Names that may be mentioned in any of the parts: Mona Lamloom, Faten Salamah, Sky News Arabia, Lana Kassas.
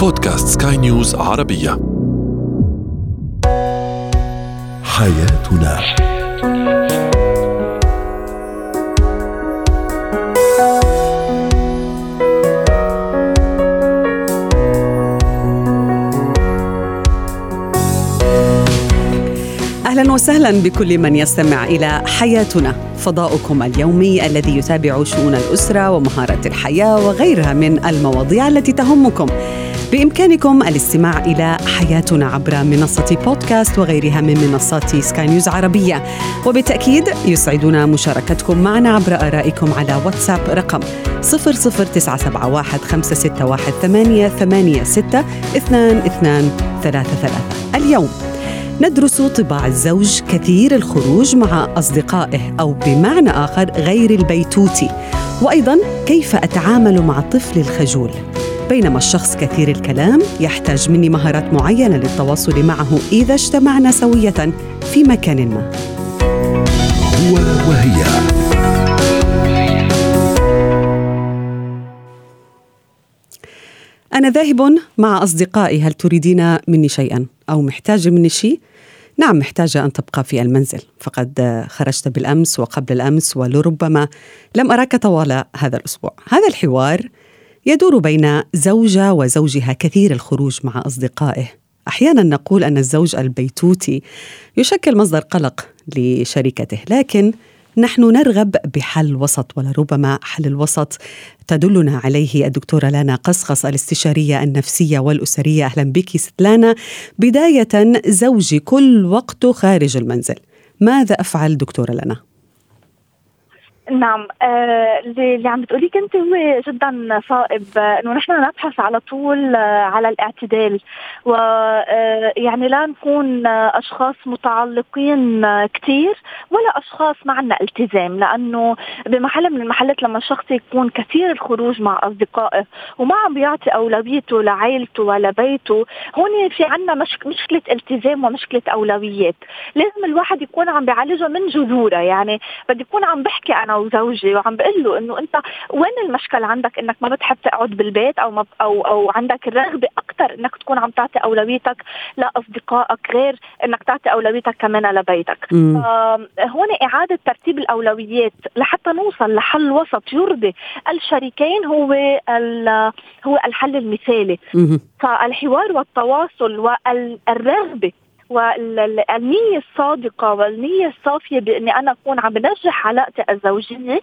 بودكاست سكاي نيوز عربية. حياتنا أهلا وسهلا بكل من يستمع إلى حياتنا، فضاؤكم اليومي الذي يتابع شؤون الأسرة ومهارات الحياة وغيرها من المواضيع التي تهمكم. بإمكانكم الاستماع إلى حياتنا عبر منصة بودكاست وغيرها من منصات سكاي نيوز عربية، وبالتأكيد يسعدنا مشاركتكم معنا عبر آرائكم على واتساب رقم 00971561888622333. اليوم ندرس طباع الزوج كثير الخروج مع أصدقائه، أو بمعنى آخر غير البيتوتي، وأيضاً كيف أتعامل مع الطفل الخجول. بينما الشخص كثير الكلام يحتاج مني مهارات معينة للتواصل معه إذا اجتمعنا سوية في مكان ما. هو وهي. أنا ذاهب مع أصدقائي، هل تريدين مني شيئاً؟ أو محتاجة مني شيء؟ نعم، محتاجة أن تبقى في المنزل، فقد خرجت بالأمس وقبل الأمس ولربما لم أراك طوال هذا الأسبوع. هذا الحوار يدور بين زوجة وزوجها كثير الخروج مع أصدقائه. أحيانا نقول أن الزوج البيتوتي يشكل مصدر قلق لشريكته، لكن نحن نرغب بحل وسط، ولربما حل الوسط تدلنا عليه الدكتورة لانا قصقص الاستشارية النفسية والأسرية. أهلا بك ست لانا. بداية، زوجي كل وقته خارج المنزل، ماذا أفعل دكتورة لانا؟ نعم، اللي عم بتقولي كنت هو جدا صائب، انه نحن نبحث على طول على الاعتدال، ويعني لا نكون اشخاص متعلقين كتير ولا اشخاص معنا التزام، لانه بمحل من المحلات لما الشخص يكون كثير الخروج مع اصدقائه وما عم بيعطي اولويته لعائلته ولا بيته، هون في عنا مشكله التزام ومشكله اولويات. لازم الواحد يكون عم بيعالجها من جذوره، يعني بدي يكون عم بحكي انا وزوجي وعم بقول له انه انت وين المشكله عندك انك ما بتحب تقعد بالبيت، او عندك الرغبه اكثر انك تكون عم تعطي اولويتك لاصدقائك غير انك تعطي اولويتك كمان لبيتك. هون اعاده ترتيب الاولويات لحتى نوصل لحل وسط يرضي الشريكين هو الحل المثالي. فالحوار والتواصل والرغبه والنية الصادقة والنية الصافية بأني أنا أكون عم بنجح علاقتي الزوجية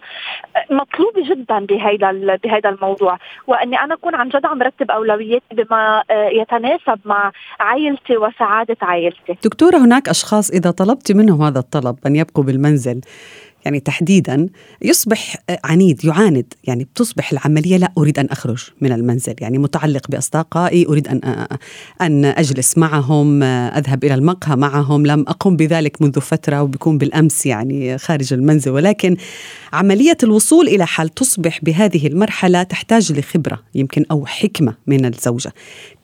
مطلوبة جدا بهذا الموضوع، وأني أنا أكون عن جد عم برتب أولوياتي بما يتناسب مع عائلتي وسعادة عائلتي. دكتورة، هناك أشخاص إذا طلبت منهم هذا الطلب أن يبقوا بالمنزل يعني تحديدا يصبح عنيد، يعاند، يعني بتصبح العملية لا أريد أن أخرج من المنزل، يعني متعلق بأصدقائي، أريد أن أجلس معهم، أذهب إلى المقهى معهم، لم أقم بذلك منذ فترة وبكون بالأمس يعني خارج المنزل. ولكن عملية الوصول إلى حل تصبح بهذه المرحلة تحتاج لخبرة يمكن أو حكمة من الزوجة.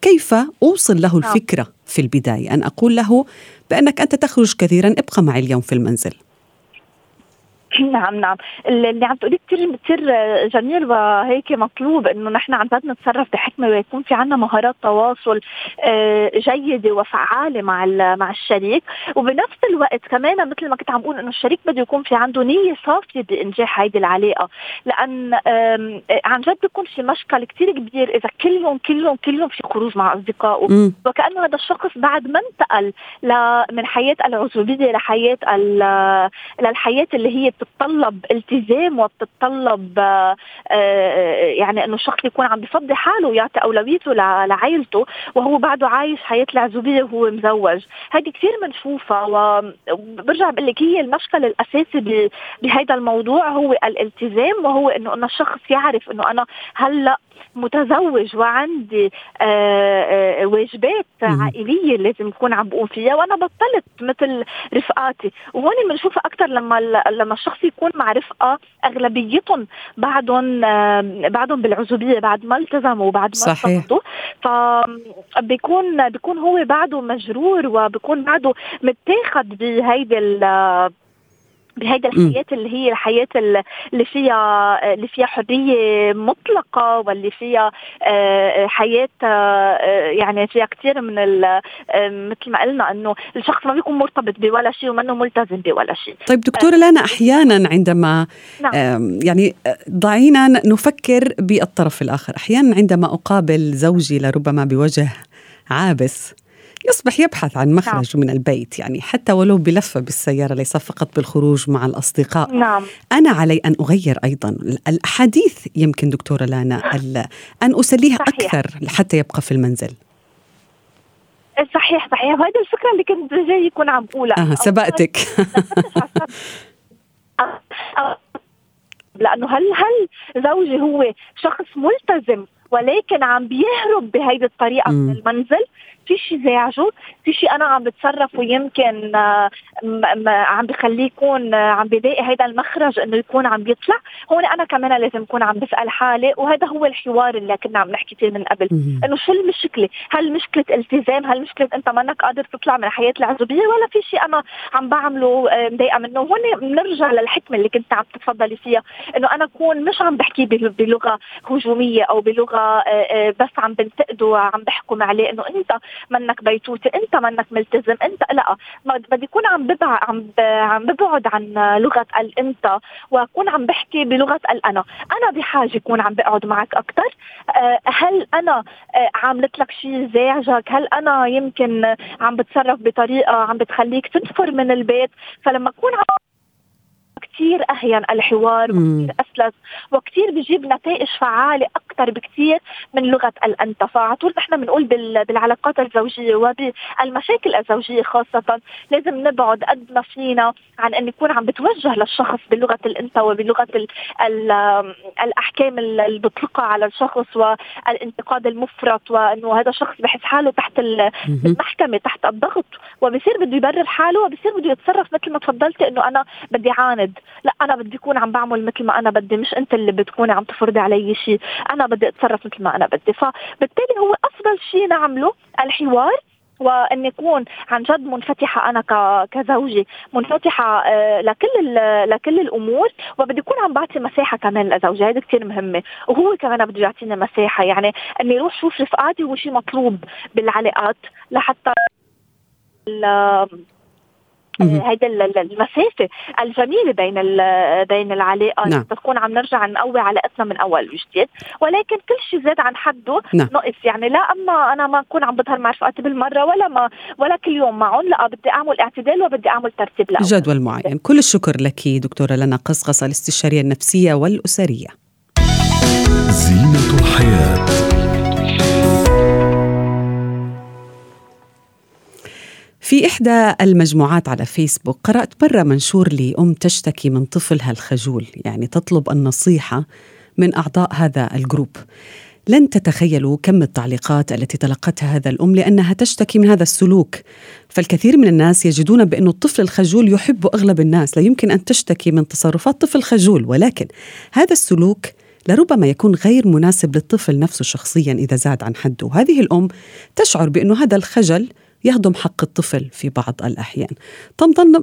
كيف أوصل له الفكرة في البداية؟ أن أقول له بأنك أنت تخرج كثيرا، ابقى معي اليوم في المنزل. نعم، اللي عم تقولي كتير جميل وهيك مطلوب، انه نحن عم نتصرف بحكمة ويكون في عنا مهارات تواصل جيدة وفعالة مع الشريك، وبنفس الوقت كمان مثل ما كنت عم اقول انه الشريك بده يكون في عنده نية صافية بإنجاح هيدي العلاقة، لان عن جد بيكون في مشكل كتير كبير اذا كل يوم في خروج مع اصدقائه، وكأنه هذا الشخص بعد ما انتقل من حياة العزوبية للحياة اللي هي بتطلب التزام وبتطلب يعني انه الشخص يكون عم بفضي حاله ويعطي اولويته لعائلته، وهو بعده عايش حياة العزوبية وهو مزوج. هذه كثير منشوفة، وبرجع بقول لك هي المشكلة الاساسي بهذا الموضوع هو الالتزام، وهو انه الشخص يعرف انه انا هلا متزوج وعندي واجبات عائلية لازم أكون عم بقوم فيها، وأنا بطلت مثل رفقاتي. وهون بنشوفها أكتر لما الشخص يكون مع رفقة أغلبيتهم بعدهم بالعزوبية، بعد ما التزموا وبعد ما صحيح، فبيكون هو بعده مجرور وبيكون بعده متاخد بهيدي بهذه الحياة اللي هي الحياة اللي فيها حرية مطلقة، واللي فيها حياة يعني فيها كتير من مثل ما قلنا أنه الشخص ما بيكون مرتبط بولا شيء ومنه ملتزم بولا شيء. طيب دكتورة لانا، أحيانا عندما يعني ضعينا نفكر بالطرف الآخر، أحيانا عندما أقابل زوجي لربما بوجه عابس يصبح يبحث عن مخرج من البيت، يعني حتى ولو بلفة بالسيارة ليس فقط بالخروج مع الأصدقاء. أنا علي أن أغير أيضا الأحاديث يمكن دكتورة لانا أن أسليها أكثر حتى يبقى في المنزل. صحيح، وهذا الفكرة اللي كنت جاي يكون عم بقولها. سبقتك. لأنه هل زوجي هو شخص ملتزم ولكن عم بيهرب بهيدي الطريقة من المنزل؟ في شيء زعجه، في شيء أنا عم بتصرف ويمكن عم بخليه يكون عم بيضايق هيدا المخرج إنه يكون عم بيطلع. هون أنا كمان لازم أكون عم بسأل حالي، وهذا هو الحوار اللي كنا عم نحكي فيه من قبل، إنه شو المشكلة؟ هل مشكلة التزام؟ هل مشكلة أنت منك قادر تطلع من حياة العزوبية، ولا في شيء أنا عم بعمله مضايقة منه؟ هون بنرجع للحكمة اللي كنت عم تتفضلي فيها، إنه أنا أكون مش عم بحكي بلغة هجومية أو بلغة بس عم بنتقده وعم بحكم عليه إنه أنت منك بيتوتي، انت منك ملتزم، انت لا. بدي يكون عم ببعد عن لغه الانت واكون عم بحكي بلغه الانا. انا بحاجه اكون عم بقعد معك اكثر. هل انا عاملت لك شيء زعجك؟ هل انا يمكن عم بتصرف بطريقه عم بتخليك تنفر من البيت؟ فلما اكون كتير أهين الحوار وكتير أسلس وكتير بيجيب نتائج فعالة أكتر بكتير من لغة الأنت. فعطول نحن بنقول بالعلاقات الزوجية وبالمشاكل الزوجية خاصة لازم نبعد قد ما فينا عن أن يكون عم بتوجه للشخص بلغة الأنت وبلغة الأحكام اللي بطلقها على الشخص والانتقاد المفرط، وأنه هذا الشخص بحس حاله تحت المحكمة تحت الضغط وبصير بده يبرر حاله وبصير بده يتصرف مثل ما تفضلت أنه أنا بدي عاند. لا، انا بدي اكون عم بعمل مثل ما انا بدي، مش انت اللي بتكون عم تفرضي علي شيء، انا بدي اتصرف مثل ما انا بدي. فبالتالي هو افضل شيء نعمله الحوار، وان يكون عن جد منفتحه انا كزوجي، منفتحه لكل الامور، وبدي اكون عم بعطي مساحه كمان لزوجي. هذه كثير مهمه، وهو كمان بده يعطيني مساحه، يعني اني اروح شوف رفقاتي هو شيء مطلوب بالعلاقات لحتى هيدا المسافة الجميلة بين العلاقة. تكون عم نرجع نقوي علاقتنا من أول وجديد، ولكن كل شيء زاد عن حده نقص. يعني لا، أما أنا ما أكون عم بظهر مع رفقاتي بالمرة ولا كل يوم معهم، لا بدي أعمل اعتدال وبدي أعمل ترتيب له جدول معين. كل الشكر لك دكتورة لانا قصقصة، الاستشارية النفسية والأسرية. زينة الحياة. في إحدى المجموعات على فيسبوك قرأت برا منشور لأم تشتكي من طفلها الخجول، يعني تطلب النصيحة من أعضاء هذا الجروب. لن تتخيلوا كم التعليقات التي تلقتها هذا الأم لأنها تشتكي من هذا السلوك. فالكثير من الناس يجدون بأن الطفل الخجول يحب أغلب الناس، لا يمكن أن تشتكي من تصرفات طفل خجول، ولكن هذا السلوك لربما يكون غير مناسب للطفل نفسه شخصيا إذا زاد عن حده. هذه الأم تشعر بأن هذا الخجل يهضم حق الطفل في بعض الأحيان.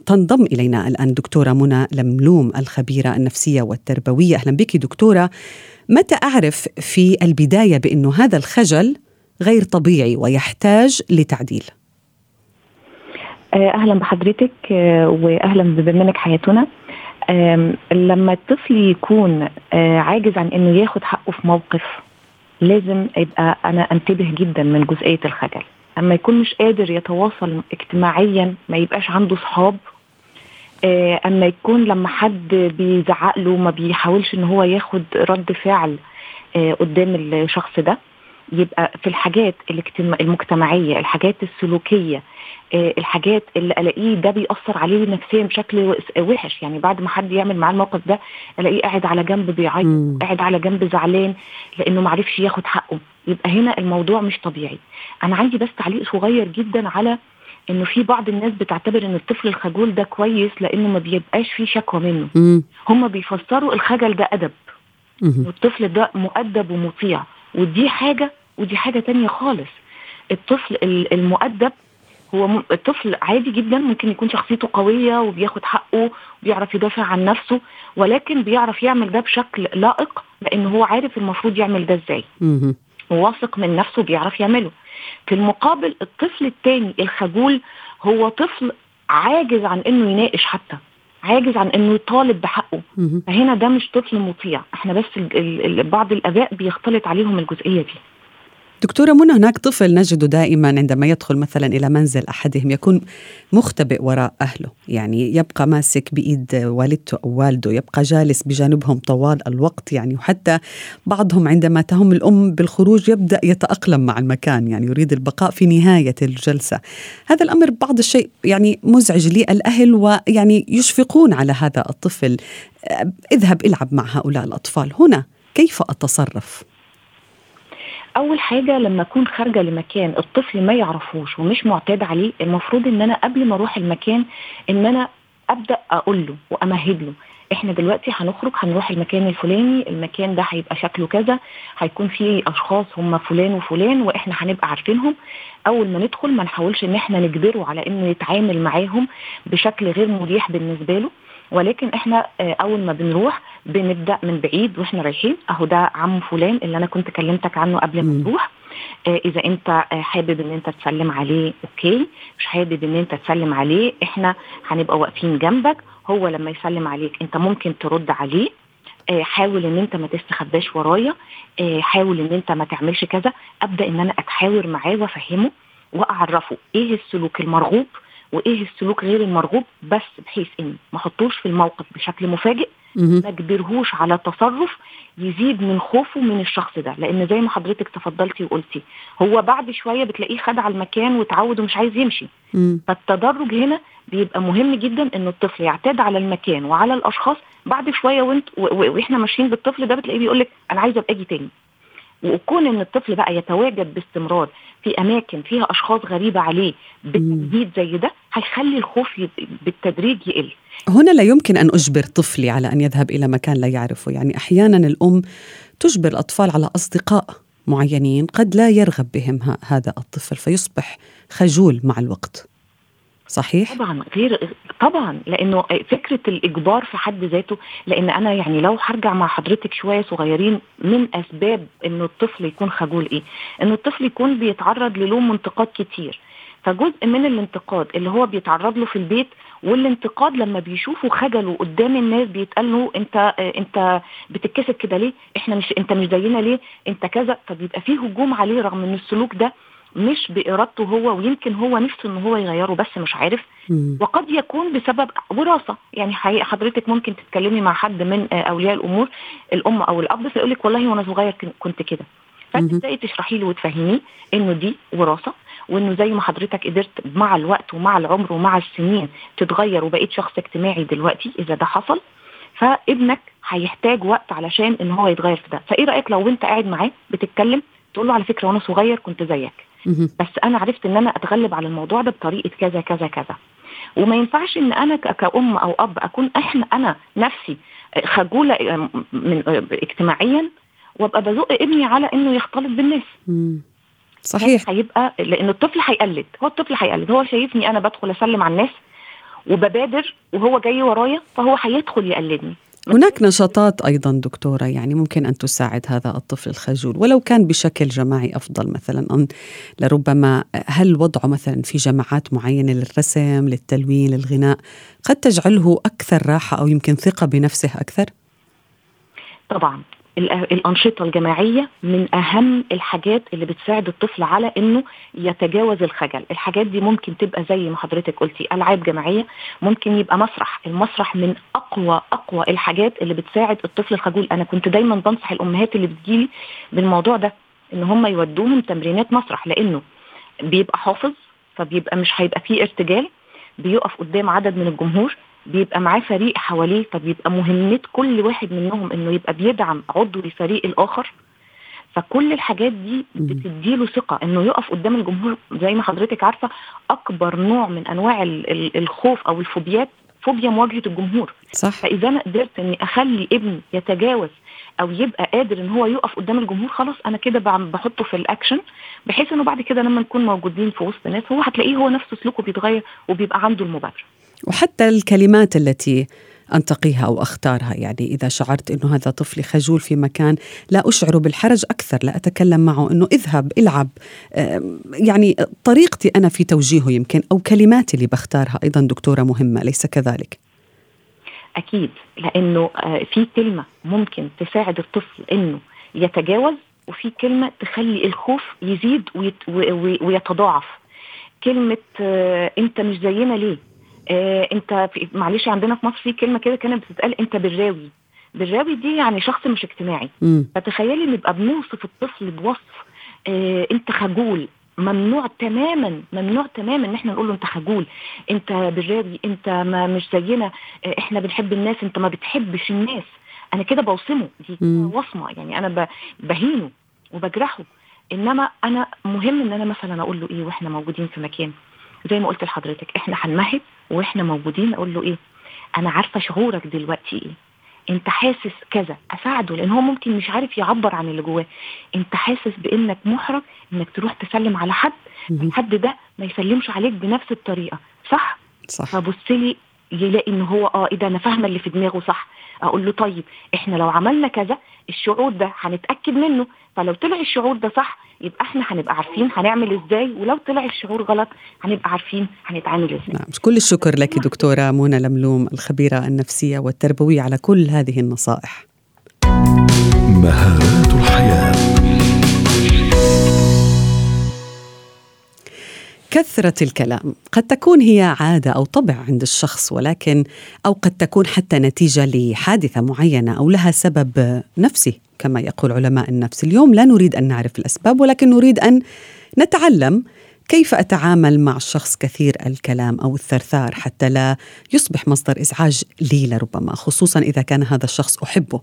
تنضم إلينا الآن دكتورة منى لملوم، الخبيرة النفسية والتربوية. أهلا بك دكتورة. متى أعرف في البداية بأنه هذا الخجل غير طبيعي ويحتاج لتعديل؟ أهلا بحضرتك وأهلا ببرنامج حياتنا. لما الطفل يكون عاجز عن أنه ياخد حقه في موقف، لازم يبقى أنا أنتبه جدا من جزئية الخجل. اما يكون مش قادر يتواصل اجتماعيا، ما يبقاش عنده صحاب، اما يكون لما حد بيزعق له ما بيحاولش ان هو ياخد رد فعل قدام الشخص ده، يبقى في الحاجات المجتمعيه، الحاجات السلوكيه، الحاجات اللي الاقيه ده بيأثر عليه نفسيا بشكل وحش. يعني بعد ما حد يعمل معاه الموقف ده الاقيه قاعد على جنب بيعيط، قاعد على جنب زعلان لانه ما عرفش ياخد حقه. يبقى هنا الموضوع مش طبيعي. انا عندي بس تعليق صغير جدا على انه في بعض الناس بتعتبر ان الطفل الخجول ده كويس لانه ما بيبقاش فيه شكوى منه. هم بيفسروا الخجل ده ادب، والطفل ده مؤدب ومطيع، ودي حاجه ودي حاجه تانية خالص. الطفل المؤدب هو الطفل عادي جدا ممكن يكون شخصيته قوية وبياخد حقه وبيعرف يدافع عن نفسه، ولكن بيعرف يعمل ده بشكل لائق لأنه هو عارف المفروض يعمل ده ازاي وواثق من نفسه بيعرف يعمله. في المقابل الطفل التاني الخجول هو طفل عاجز عن انه يناقش، حتى عاجز عن انه يطالب بحقه، فهنا ده مش طفل مطيع. احنا بس بعض الآباء بيختلط عليهم الجزئية دي. دكتورة منى، هناك طفل نجده دائما عندما يدخل مثلا إلى منزل أحدهم يكون مختبئ وراء أهله، يعني يبقى ماسك بإيد والدته أو والده، يبقى جالس بجانبهم طوال الوقت يعني، وحتى بعضهم عندما تهم الأم بالخروج يبدأ يتأقلم مع المكان، يعني يريد البقاء في نهاية الجلسة. هذا الأمر بعض الشيء يعني مزعج للأهل، ويعني يشفقون على هذا الطفل، اذهب العب مع هؤلاء الأطفال. هنا كيف أتصرف؟ أول حاجة لما أكون خارجة لمكان الطفل ما يعرفوش ومش معتاد عليه، المفروض إن أنا قبل ما أروح المكان إن أنا أبدأ أقوله وأمهد له إحنا دلوقتي هنخرج هنروح المكان الفلاني، المكان ده هيبقى شكله كذا، هيكون فيه أشخاص هم فلان وفلان وإحنا هنبقى عارفينهم. أول ما ندخل ما نحاولش إن إحنا نجبره على إنه يتعامل معاهم بشكل غير مريح بالنسبة له، ولكن احنا اول ما بنروح بنبدأ من بعيد واحنا رايحين، اهو ده عم فلان اللي انا كنت كلمتك عنه قبل ما نروح، اذا انت حابب ان انت تسلم عليه اوكي، مش حابب ان انت تسلم عليه احنا هنبقى واقفين جنبك، هو لما يسلم عليك انت ممكن ترد عليه، حاول ان انت ما تستخباش ورايا، حاول ان انت ما تعملش كذا. ابدأ ان انا اتحاور معاه وافهمه واعرفه ايه السلوك المرغوب وايه السلوك غير المرغوب، بس بحيث ان ما حطوش في الموقف بشكل مفاجئ، ما جبرهوش على تصرف يزيد من خوفه من الشخص ده، لان زي ما حضرتك تفضلتي وقلتي هو بعد شوية بتلاقيه خد على المكان وتعود ومش عايز يمشي. فالتدرج هنا بيبقى مهم جدا ان الطفل يعتاد على المكان وعلى الاشخاص. بعد شوية واحنا ماشيين بالطفل ده بتلاقيه بيقولك انا عايزة ابقى اجي تاني، وكون ان الطفل بقى يتواجد باستمرار في اماكن فيها اشخاص غريبه عليه بالتهديد زي ده هيخلي الخوف بالتدريج يقل. هنا لا يمكن ان اجبر طفلي على ان يذهب الى مكان لا يعرفه، يعني احيانا الام تجبر الاطفال على اصدقاء معينين قد لا يرغب بهم هذا الطفل فيصبح خجول مع الوقت. صحيح طبعا، غير طبعا لانه فكره الاجبار في حد ذاته، لان انا يعني لو هرجع مع حضرتك شويه صغيرين، من اسباب انه الطفل يكون خجول ايه؟ انه الطفل يكون بيتعرض للوم وانتقاد كتير، فجزء من الانتقاد اللي هو بيتعرض له في البيت، والانتقاد لما بيشوفه خجله قدام الناس بيتقال له انت بتتكسف كده ليه، انت مش زينا ليه، انت كذا، فبيبقى فيه هجوم عليه رغم ان السلوك ده مش بإرادته هو، ويمكن هو نفسه ان هو يغيره بس مش عارف. وقد يكون بسبب وراثة، يعني حضرتك ممكن تتكلمي مع حد من أولياء الأمور الأم أو الأب فيقولك والله وانا صغير كنت كده، فتبدأي تشرحي له وتفهميه انه دي وراثة، وانه زي ما حضرتك قدرت مع الوقت ومع العمر ومع السنين تتغير وبقيت شخص اجتماعي دلوقتي، إذا ده حصل فابنك هيحتاج وقت علشان ان هو يتغير في ده. فإيه رأيك لو انت قاعد معاه بتتكلم تقول له على فكرة وانا صغير كنت زيك، بس انا عرفت ان انا اتغلب على الموضوع ده بطريقه كذا كذا كذا. وما ينفعش ان انا كأم او اب اكون انا نفسي خجوله اجتماعيا وابقى بزق ابني على انه يختلط بالناس. صحيح، هيبقى لان الطفل هيقلد، هو شايفني انا بدخل اسلم على الناس وببادر وهو جاي ورايا فهو هيدخل يقلدني. هناك نشاطات أيضا دكتورة يعني ممكن أن تساعد هذا الطفل الخجول ولو كان بشكل جماعي أفضل، مثلا أن لربما هل وضعه مثلا في جماعات معينة للرسم، للتلوين، للغناء قد تجعله أكثر راحة أو يمكن ثقة بنفسه أكثر؟ طبعا الأنشطة الجماعية من أهم الحاجات اللي بتساعد الطفل على إنه يتجاوز الخجل. الحاجات دي ممكن تبقى زي ما حضرتك قلتي ألعاب جماعية، ممكن يبقى مسرح. المسرح من أقوى الحاجات اللي بتساعد الطفل الخجول. أنا كنت دايما بنصح الأمهات اللي بتجيلي بالموضوع ده إن هم يودوهم تمرينات مسرح، لأنه بيبقى حافظ فبيبقى مش هيبقى فيه ارتجال، بيقف قدام عدد من الجمهور، بيبقى معاه فريق حواليه، فبيبقى مهمة كل واحد منهم انه يبقى بيدعم عضو لفريق الاخر. فكل الحاجات دي بتديله ثقة انه يقف قدام الجمهور. زي ما حضرتك عارفة اكبر نوع من انواع الخوف او الفوبيات فوبيا مواجهة الجمهور. صح. فاذا انا قدرت اني اخلي ابني يتجاوز او يبقى قادر ان هو يقف قدام الجمهور، خلاص انا كده بحطه في الاكشن، بحيث انه بعد كده لما نكون موجودين في وسط الناس هو هتلاقيه هو نفسه سلوكه بيتغير وبيبقى عنده المبادره. وحتى الكلمات التي أنتقيها أو أختارها، يعني إذا شعرت أنه هذا طفلي خجول في مكان لا أشعر بالحرج أكثر، لا أتكلم معه أنه اذهب العب، يعني طريقتي أنا في توجيهه يمكن، أو كلماتي اللي بختارها أيضا دكتورة مهمة، ليس كذلك؟ أكيد، لأنه في كلمة ممكن تساعد الطفل أنه يتجاوز، وفي كلمة تخلي الخوف يزيد ويتضاعف. كلمة أنت مش زينا ليه، انت معلش عندنا في مصر في كلمه كده كانت بتتقال انت بالراوي، بالراوي دي يعني شخص مش اجتماعي. فتخيلي نبقى بنوصف الطفل بوصف انت خجول، ممنوع تماما ان احنا نقول له انت خجول، انت بالراوي، انت ما مش زينا، احنا بنحب الناس، انت ما بتحبش الناس. انا كده بوصمه، دي وصمه يعني انا بهينه وبجرحه. انما انا مهم ان انا مثلا اقول له ايه واحنا موجودين في مكان، زي ما قلت لحضرتك احنا هنمهد واحنا موجودين، اقول له ايه انا عارفه شعورك دلوقتي، ايه انت حاسس كذا، اساعده، لان هو ممكن مش عارف يعبر عن اللي جواه. انت حاسس بانك محرج انك تروح تسلم على حد، الحد ده ما يسلمش عليك بنفس الطريقه، صح. فبصلي يلاقي ان هو اذا انا فاهمه اللي في دماغه، صح. اقول له طيب احنا لو عملنا كذا الشعور ده هنتاكد منه، فلو طلع الشعور ده صح يبقى احنا هنبقى عارفين هنعمل ازاي، ولو طلع الشعور غلط هنبقى عارفين هنتعامل ازاي. نعم، كل الشكر لك دكتورة منى لملوم الخبيرة النفسية والتربوية على كل هذه النصائح. مهارات الحياة. كثرة الكلام قد تكون هي عادة أو طبع عند الشخص، ولكن أو قد تكون حتى نتيجة لحادثة معينة أو لها سبب نفسي كما يقول علماء النفس. اليوم لا نريد أن نعرف الأسباب، ولكن نريد أن نتعلم كيف أتعامل مع الشخص كثير الكلام أو الثرثار حتى لا يصبح مصدر إزعاج لي لربما، خصوصا إذا كان هذا الشخص أحبه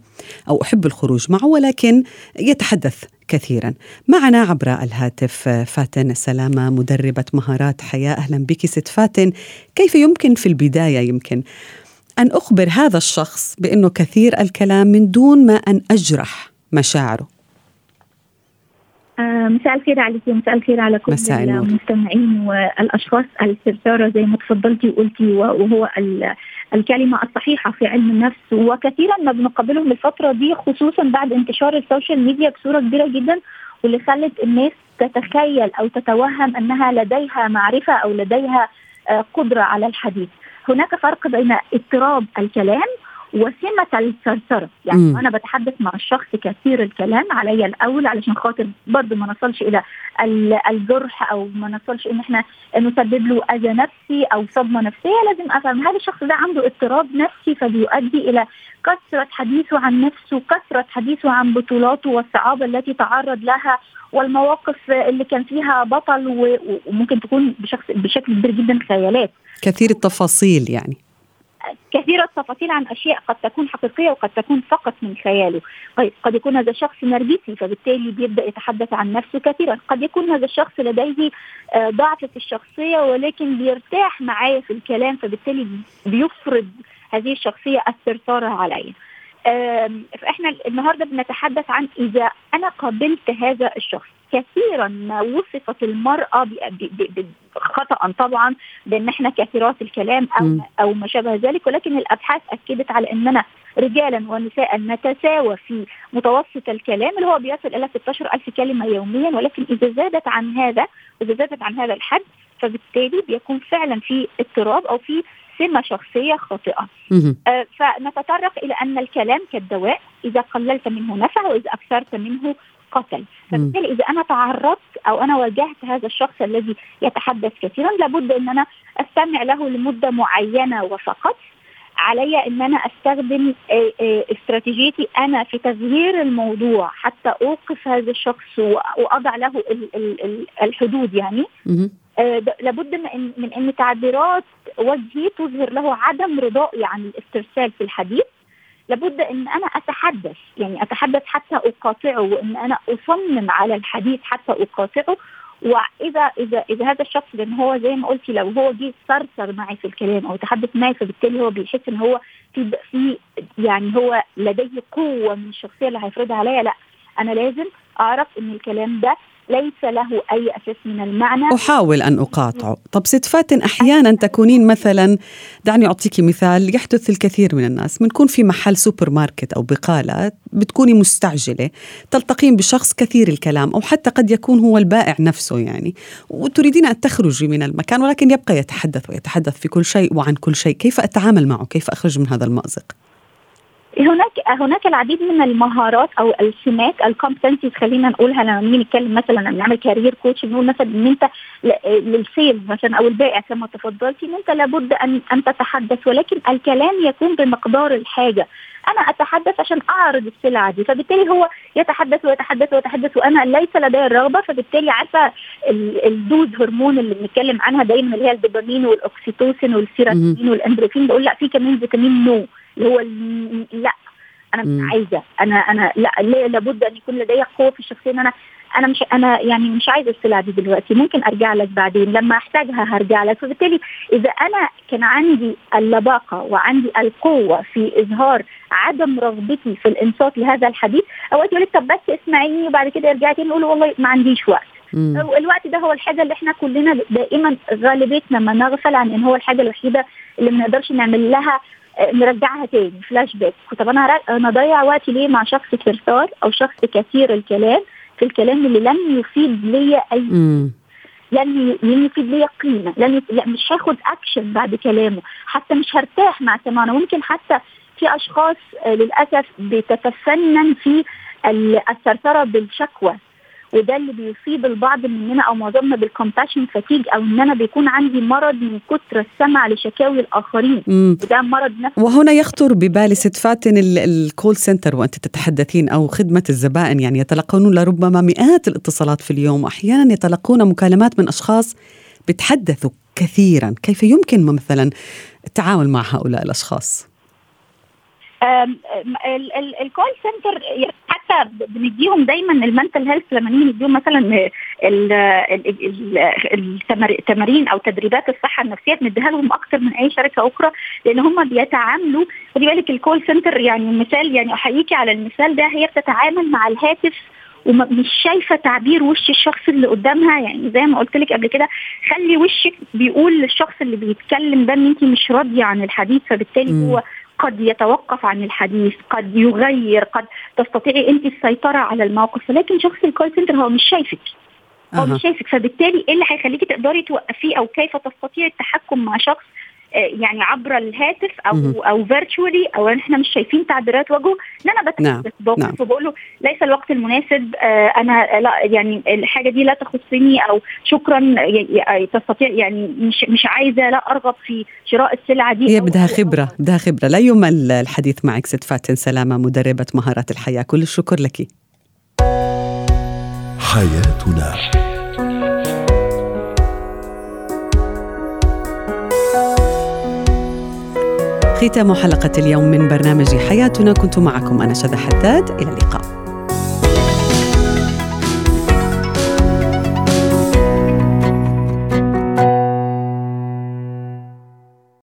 أو أحب الخروج معه ولكن يتحدث كثيرا. معنا عبر الهاتف فاتن سلامة، مدربة مهارات حياة. أهلا بك ست فاتن. كيف يمكن في البداية أن أخبر هذا الشخص بأنه كثير الكلام من دون ما أن أجرح مشاعره؟ مساء الخير عليكي، مساء الخير على كل المستمعين والأشخاص. الثرثارة زي ما تفضلتي وقلتي وهو الكلمة الصحيحة في علم النفس، وكثيرا ما بنقابلهم الفترة دي خصوصا بعد انتشار السوشيال ميديا بصورة كبيرة جدا، واللي خلت الناس تتخيل أو تتوهم أنها لديها معرفة أو لديها قدرة على الحديث. هناك فرق بين اضطراب الكلام وسمة الثرثرة، يعني أنا بتحدث مع الشخص كثير الكلام علي الأول علشان خاطر برضو ما نصلش إلى الجرح أو ما نصلش إن إحنا نسبب له أذى نفسي أو صدمة نفسية. لازم أفهم هذا الشخص ده عنده اضطراب نفسي، فبيؤدي إلى كثرة حديثه عن نفسه، كثرة حديثه عن بطولاته والصعاب التي تعرض لها والمواقف اللي كان فيها بطل، وممكن تكون بشكل كبير جدا خيالات، كثير التفاصيل، يعني كثير التفاصيل عن أشياء قد تكون حقيقية وقد تكون فقط من خياله. قد يكون هذا الشخص نرجسي، فبالتالي بيبدأ يتحدث عن نفسه كثيرا. قد يكون هذا الشخص لديه ضعف في الشخصية ولكن بيرتاح معايا في الكلام، فبالتالي بيفرض هذه الشخصية الثرثارة عليا. فإحنا النهاردة بنتحدث عن إذا أنا قابلت هذا الشخص. كثيرا ما وصفت المرأة خطأ طبعا بأن احنا كثيرات الكلام أو ما شابه ذلك، ولكن الأبحاث أكدت على أننا رجالا ونساء نتساوى في متوسط الكلام اللي هو بيصل إلى 16,000 كلمة يوميا، ولكن إذا زادت عن هذا الحد فبالتالي بيكون فعلا في اضطراب أو في سمة شخصية خاطئة. فنتطرق إلى أن الكلام كالدواء، إذا قللت منه نفع وإذا أكثرت منه قتل. فبالتالي إذا أنا تعرضت أو أنا واجهت هذا الشخص الذي يتحدث كثيرا، لابد أن أنا أستمع له لمدة معينة، وفقط علي أن أنا أستخدم استراتيجيتي أنا في تغيير الموضوع حتى أوقف هذا الشخص وأضع له الحدود. يعني لابد من أن تعبيرات وجهي تظهر له عدم رضائي عن الاسترسال في الحديث. لابد أن أنا أتحدث، يعني أتحدث حتى أقاطعه، وأن أنا أصمم على الحديث حتى أقاطعه، واذا هذا الشخص لان هو زي ما قلتي لو هو جه صرصر معي في الكلام او تحدث معي فبالتالي هو بيحس ان هو في يعني هو لديه قوه من الشخصيه اللي هيفرضها عليا. لا انا لازم اعرف ان الكلام ده ليس له أي أساس من المعنى، أحاول أن أقاطعه. طب ست فاتن أحيانا تكونين مثلا، دعني أعطيكي مثال يحدث الكثير من الناس، بنكون في محل سوبر ماركت أو بقالة، بتكوني مستعجلة تلتقين بشخص كثير الكلام أو حتى قد يكون هو البائع نفسه يعني، وتريدين أن تخرجي من المكان ولكن يبقى يتحدث ويتحدث في كل شيء وعن كل شيء. كيف أتعامل معه؟ كيف أخرج من هذا المأزق؟ هناك العديد من المهارات او السمات الكومبتنسيز، خلينا نقولها لما نتكلم مثلا نعمل كارير كوتش، بنقول مثلا ان انت للسيلز مثلا او البائع كما تفضلتي ان انت لابد ان تتحدث، ولكن الكلام يكون بمقدار الحاجه. انا اتحدث عشان اعرض السلعه دي، فبالتالي هو يتحدث ويتحدث ويتحدث وانا ليس لدي الرغبه، فبالتالي عارفه الدوز هرمون اللي بنتكلم عنها دايما اللي هي الدوبامين والاكسيتوسين والسيروتونين والاندروفين، بقول لا في كمان فيتامين نو اللي هو لا انا مش عايزه، انا لا لابد ان يكون لدي قوه في الشخصيه، انا مش انا يعني مش عايزه السلعه دي دلوقتي، ممكن ارجع لك بعدين لما احتاجها هرجع لك. فبالتالي اذا انا كان عندي اللباقه وعندي القوه في اظهار عدم رغبتي في الانصات لهذا الحديث، اوقات يقول لك طب بس اسمعيني وبعد كده ارجعي تاني، نقول والله ما عنديش وقت. الوقت ده هو الحاجه اللي احنا كلنا دائما غالبيتنا ما نغفل عن ان هو الحاجه الوحيده اللي ما نقدرش نعمل لها نرجعها تاني فلاش باك. طب انا ضيع وقتي ليه مع شخص كرتار او شخص كثير الكلام في الكلام اللي لن يفيد لي اي لن يفيد لي قيمه، مش هاخد اكشن بعد كلامه، حتى مش هرتاح مع سماعه. ممكن حتى في اشخاص للاسف بتتفنن في الثرثره بالشكوى، وده اللي بيصيب البعض مننا او معظمنا بالكومباشن فاتيج، او ان انا بيكون عندي مرض من كتر السمع لشكاوي الاخرين، وده مرض نفسي. وهنا يخطر ببالي ست فاتن الكول سنتر وانت تتحدثين او خدمه الزبائن، يعني يتلقون لربما مئات الاتصالات في اليوم، واحيانا يتلقون مكالمات من اشخاص بتحدثوا كثيرا، كيف يمكن مثلا التعامل مع هؤلاء الاشخاص؟ الكول سنتر حتى بنديهم دايما المنتل هيلث، لما نيجي نديهم مثلا التمارين او تدريبات الصحه النفسيه بنديها لهم اكتر من اي شركه اخرى، لان هم بيتعاملوا. خلي بالك الكول سنتر يعني مثال، يعني احييكي على المثال ده، هي بتتعامل مع الهاتف ومش شايفه تعبير وش الشخص اللي قدامها. يعني زي ما قلت لك قبل كده، خلي وشك بيقول للشخص اللي بيتكلم ده ان انت مش راضيه عن الحديث، فبالتالي هو قد يتوقف عن الحديث، قد يغير، قد تستطيعي انت السيطرة على الموقف. لكن شخص الكول سنتر هو مش شايفك، هو مش شايفك، فبالتالي ايه اللي هيخليكي تقدري توقفيه، او كيف تستطيعي التحكم مع شخص يعني عبر الهاتف او فيرتشوالي، او احنا مش شايفين تعبيرات وجهه، ان انا بتحدث بوقف وبقول له ليس الوقت المناسب، انا لا يعني الحاجه دي لا تخصني، او شكرا تستطيع يعني مش عايزه، لا ارغب في شراء السلعه دي. هي بدها خبره. لا يمل الحديث معك ست فاتن سلامه، مدربه مهارات الحياه، كل الشكر لك. حياتنا ختام حلقة اليوم من برنامج حياتنا، كنت معكم أنا شذى حداد، إلى اللقاء.